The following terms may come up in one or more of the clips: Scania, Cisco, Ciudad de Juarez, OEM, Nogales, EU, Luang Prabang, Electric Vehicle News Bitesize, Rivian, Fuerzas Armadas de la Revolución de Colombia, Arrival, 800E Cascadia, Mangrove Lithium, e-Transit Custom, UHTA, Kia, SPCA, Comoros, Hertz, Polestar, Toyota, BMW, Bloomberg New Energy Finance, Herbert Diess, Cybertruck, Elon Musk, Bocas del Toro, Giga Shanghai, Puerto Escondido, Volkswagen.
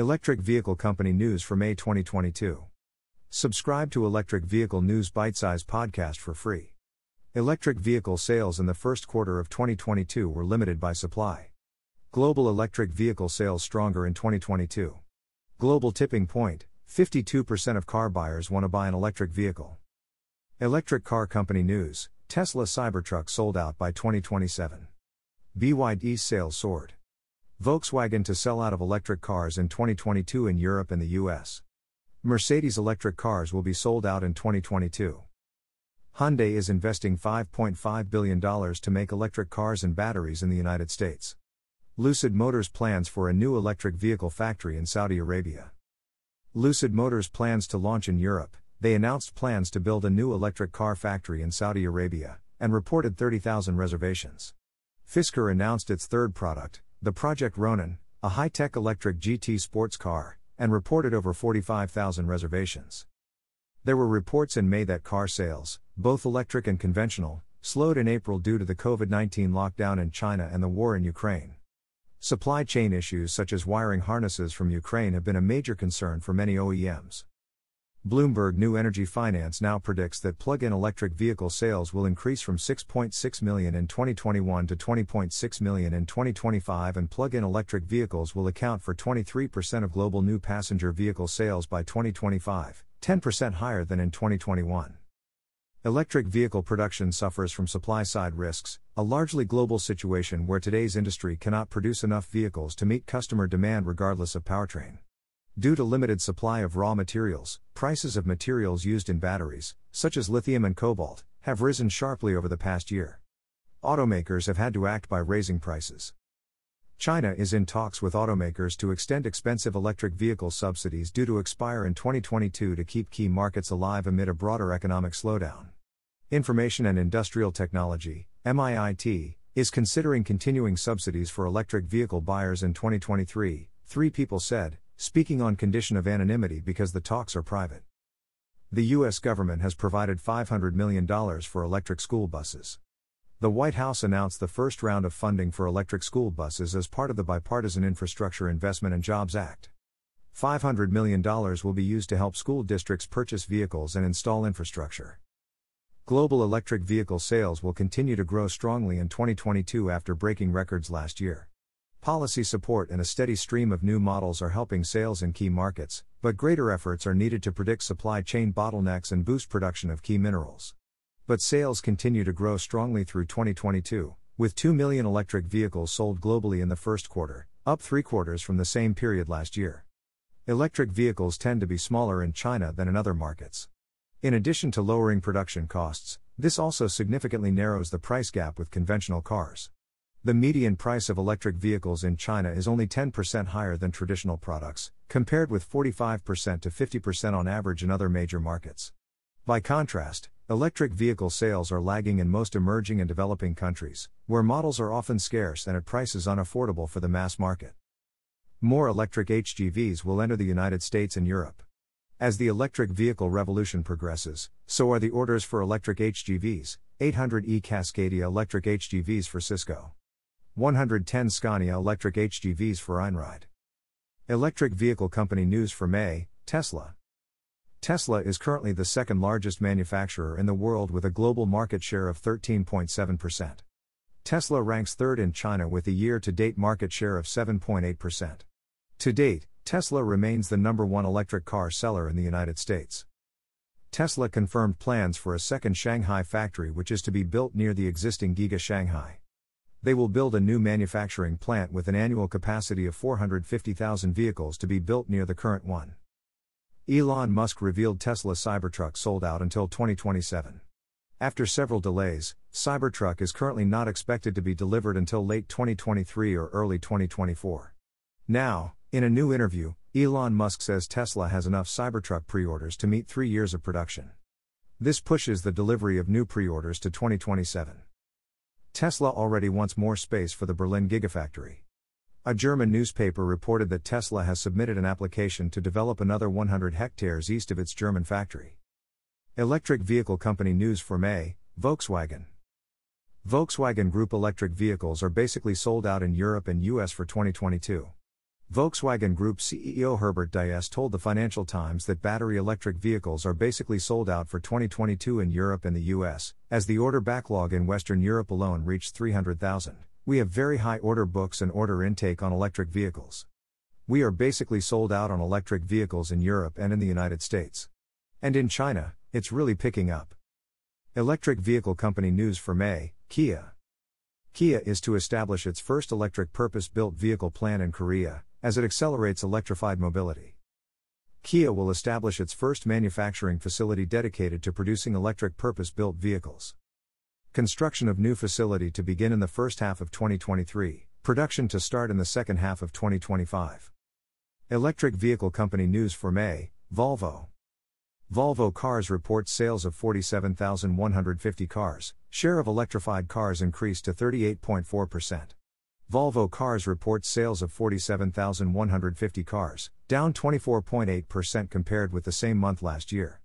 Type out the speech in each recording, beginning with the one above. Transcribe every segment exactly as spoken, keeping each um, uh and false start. Electric Vehicle Company News for May twenty twenty-two. Subscribe to Electric Vehicle News Bite-Size Podcast for free. Electric vehicle sales in the first quarter of twenty twenty-two were limited by supply. Global electric vehicle sales stronger in twenty twenty-two. Global tipping point, fifty-two percent of car buyers want to buy an electric vehicle. Electric car company news, Tesla Cybertruck sold out by twenty twenty-seven. B Y D's sales soared. Volkswagen to sell out of electric cars in twenty twenty-two in Europe and the U S. Mercedes electric cars will be sold out in twenty twenty-two. Hyundai is investing five point five billion dollars to make electric cars and batteries in the United States. Lucid Motors plans for a new electric vehicle factory in Saudi Arabia. Lucid Motors plans to launch in Europe. They announced plans to build a new electric car factory in Saudi Arabia, and reported thirty thousand reservations. Fisker announced its third product, the Project Ronin, a high-tech electric G T sports car, and reported over forty-five thousand reservations. There were reports in May that car sales, both electric and conventional, slowed in April due to the COVID nineteen lockdown in China and the war in Ukraine. Supply chain issues such as wiring harnesses from Ukraine have been a major concern for many O E Ms. Bloomberg New Energy Finance now predicts that plug-in electric vehicle sales will increase from six point six million in twenty twenty-one to twenty point six million in twenty twenty-five, and plug-in electric vehicles will account for twenty-three percent of global new passenger vehicle sales by twenty twenty-five. ten percent higher than in twenty twenty-one. Electric vehicle production suffers from supply-side risks, a largely global situation where today's industry cannot produce enough vehicles to meet customer demand regardless of powertrain. Due to limited supply of raw materials, prices of materials used in batteries, such as lithium and cobalt, have risen sharply over the past year. Automakers have had to act by raising prices. China is in talks with automakers to extend expensive electric vehicle subsidies due to expire in twenty twenty-two to keep key markets alive amid a broader economic slowdown. Information and Industrial Technology, M I I T, is considering continuing subsidies for electric vehicle buyers in twenty twenty-three, three people said, speaking on condition of anonymity because the talks are private. The U S government has provided five hundred million dollars for electric school buses. The White House announced the first round of funding for electric school buses as part of the Bipartisan Infrastructure Investment and Jobs Act. five hundred million dollars will be used to help school districts purchase vehicles and install infrastructure. Global electric vehicle sales will continue to grow strongly in twenty twenty-two after breaking records last year. Policy support and a steady stream of new models are helping sales in key markets, but greater efforts are needed to predict supply chain bottlenecks and boost production of key minerals. But sales continue to grow strongly through twenty twenty-two, with two million electric vehicles sold globally in the first quarter, up three quarters from the same period last year. Electric vehicles tend to be smaller in China than in other markets. In addition to lowering production costs, this also significantly narrows the price gap with conventional cars. The median price of electric vehicles in China is only ten percent higher than traditional products, compared with forty-five percent to fifty percent on average in other major markets. By contrast, electric vehicle sales are lagging in most emerging and developing countries, where models are often scarce and at prices unaffordable for the mass market. More electric H G Vs will enter the United States and Europe. As the electric vehicle revolution progresses, so are the orders for electric H G Vs, eight hundred E Cascadia electric H G Vs for Cisco. one hundred ten Scania electric H G Vs for Einride. Electric vehicle company news for May, Tesla. Tesla is currently the second largest manufacturer in the world with a global market share of thirteen point seven percent. Tesla ranks third in China with a year-to-date market share of seven point eight percent. To date, Tesla remains the number one electric car seller in the United States. Tesla confirmed plans for a second Shanghai factory which is to be built near the existing Giga Shanghai. They will build a new manufacturing plant with an annual capacity of four hundred fifty thousand vehicles to be built near the current one. Elon Musk revealed Tesla Cybertruck sold out until twenty twenty-seven. After several delays, Cybertruck is currently not expected to be delivered until late twenty twenty-three or early twenty twenty-four. Now, in a new interview, Elon Musk says Tesla has enough Cybertruck pre-orders to meet three years of production. This pushes the delivery of new pre-orders to twenty twenty-seven. Tesla already wants more space for the Berlin Gigafactory. A German newspaper reported that Tesla has submitted an application to develop another one hundred hectares east of its German factory. Electric vehicle company news for May, Volkswagen. Volkswagen Group electric vehicles are basically sold out in Europe and U S for twenty twenty-two. Volkswagen Group C E O Herbert Diess told the Financial Times that battery electric vehicles are basically sold out for twenty twenty-two in Europe and the U S, as the order backlog in Western Europe alone reached three hundred thousand. We have very high order books and order intake on electric vehicles. We are basically sold out on electric vehicles in Europe and in the United States. And in China, it's really picking up. Electric vehicle company news for May, Kia. Kia is to establish its first electric purpose-built vehicle plant in Korea, as it accelerates electrified mobility. Kia will establish its first manufacturing facility dedicated to producing electric purpose-built vehicles. Construction of new facility to begin in the first half of twenty twenty-three, production to start in the second half of twenty twenty-five. Electric vehicle company news for May, Volvo. Volvo Cars reports sales of forty-seven thousand one hundred fifty cars, share of electrified cars increased to thirty-eight point four percent. Volvo Cars reports sales of forty-seven thousand one hundred fifty cars, down twenty-four point eight percent compared with the same month last year.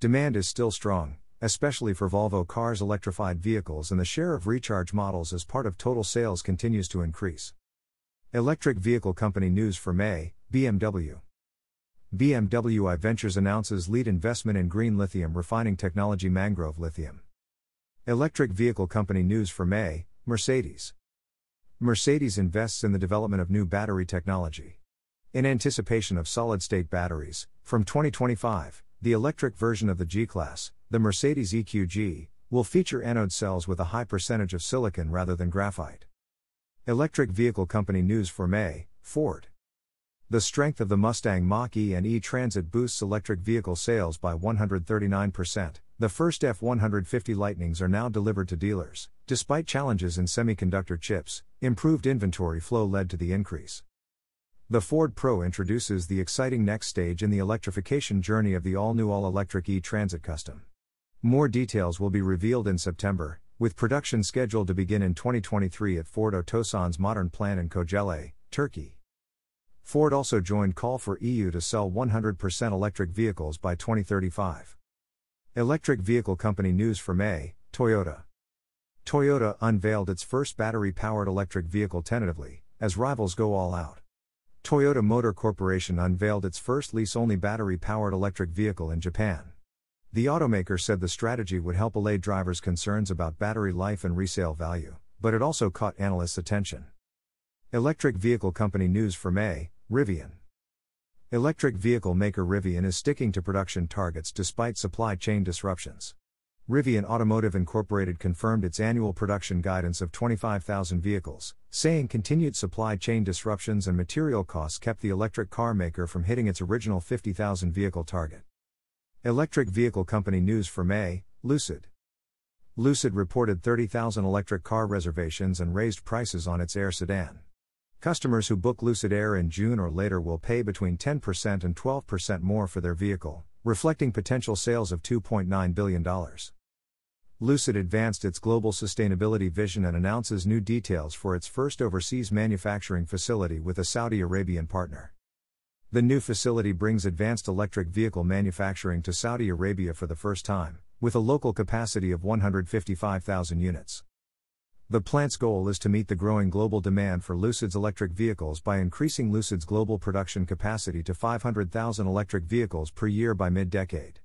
Demand is still strong, especially for Volvo Cars' electrified vehicles, and the share of recharge models as part of total sales continues to increase. Electric vehicle company news for May, B M W. B M W I Ventures announces lead investment in green lithium refining technology Mangrove Lithium. Electric vehicle company news for May, Mercedes. Mercedes invests in the development of new battery technology. In anticipation of solid-state batteries, from twenty twenty-five, the electric version of the G-Class, the Mercedes E Q G, will feature anode cells with a high percentage of silicon rather than graphite. Electric vehicle company news for May, Ford. The strength of the Mustang Mach-E and E-Transit boosts electric vehicle sales by one hundred thirty-nine percent. The first F one fifty Lightnings are now delivered to dealers. Despite challenges in semiconductor chips, improved inventory flow led to the increase. The Ford Pro introduces the exciting next stage in the electrification journey of the all-new all-electric E-Transit Custom. More details will be revealed in September, with production scheduled to begin in twenty twenty-three at Ford Otosan's modern plant in Kocaeli, Turkey. Ford also joined call for E U to sell one hundred percent electric vehicles by twenty thirty-five. Electric vehicle company news for May, Toyota. Toyota unveiled its first battery-powered electric vehicle tentatively, as rivals go all out. Toyota Motor Corporation unveiled its first lease-only battery-powered electric vehicle in Japan. The automaker said the strategy would help allay drivers' concerns about battery life and resale value, but it also caught analysts' attention. Electric vehicle company news for May, Rivian. Electric vehicle maker Rivian is sticking to production targets despite supply chain disruptions. Rivian Automotive Incorporated confirmed its annual production guidance of twenty-five thousand vehicles, saying continued supply chain disruptions and material costs kept the electric car maker from hitting its original fifty thousand vehicle target. Electric vehicle company news for May, Lucid. Lucid reported thirty thousand electric car reservations and raised prices on its Air sedan. Customers who book Lucid Air in June or later will pay between ten percent and twelve percent more for their vehicle, reflecting potential sales of two point nine billion dollars. Lucid advanced its global sustainability vision and announces new details for its first overseas manufacturing facility with a Saudi Arabian partner. The new facility brings advanced electric vehicle manufacturing to Saudi Arabia for the first time, with a local capacity of one hundred fifty-five thousand units. The plant's goal is to meet the growing global demand for Lucid's electric vehicles by increasing Lucid's global production capacity to five hundred thousand electric vehicles per year by mid-decade.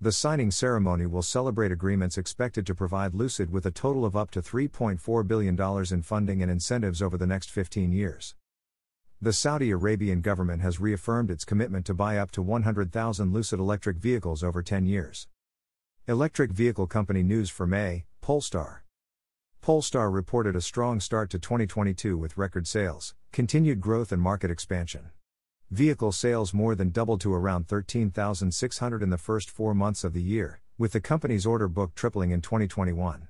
The signing ceremony will celebrate agreements expected to provide Lucid with a total of up to three point four billion dollars in funding and incentives over the next fifteen years. The Saudi Arabian government has reaffirmed its commitment to buy up to one hundred thousand Lucid electric vehicles over ten years. Electric vehicle company news for May, Polestar. Polestar reported a strong start to twenty twenty-two with record sales, continued growth and market expansion. Vehicle sales more than doubled to around thirteen thousand six hundred in the first four months of the year, with the company's order book tripling in twenty twenty-one.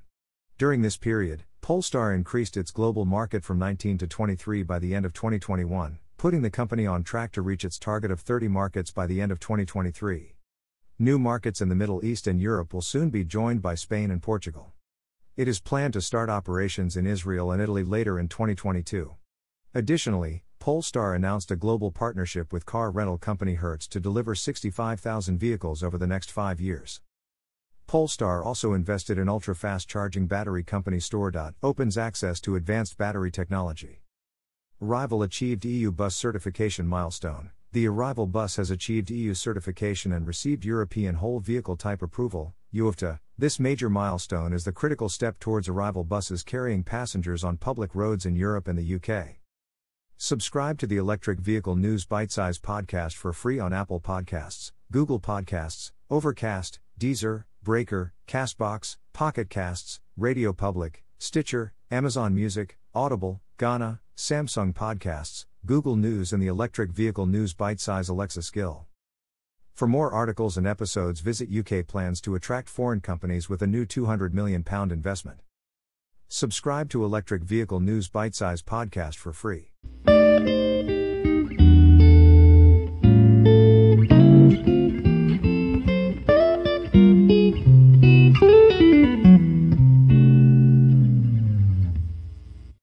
During this period, Polestar increased its global market from nineteen to twenty-three by the end of twenty twenty-one, putting the company on track to reach its target of thirty markets by the end of twenty twenty-three. New markets in the Middle East and Europe will soon be joined by Spain and Portugal. It is planned to start operations in Israel and Italy later in twenty twenty-two. Additionally, Polestar announced a global partnership with car rental company Hertz to deliver sixty-five thousand vehicles over the next five years. Polestar also invested in ultra-fast charging battery company Store. Opens access to advanced battery technology. Arrival achieved E U bus certification milestone. The Arrival bus has achieved E U certification and received European Whole Vehicle Type Approval, U H T A. This major milestone is the critical step towards Arrival buses carrying passengers on public roads in Europe and the U K. Subscribe to the Electric Vehicle News Bite-Size Podcast for free on Apple Podcasts, Google Podcasts, Overcast, Deezer, Breaker, Castbox, Pocket Casts, Radio Public, Stitcher, Amazon Music, Audible, Ghana, Samsung Podcasts, Google News and the Electric Vehicle News Bite-Size Alexa Skill. For more articles and episodes, visit U K plans to attract foreign companies with a new two hundred million pounds investment. Subscribe to Electric Vehicle News Bite-Size Podcast for free.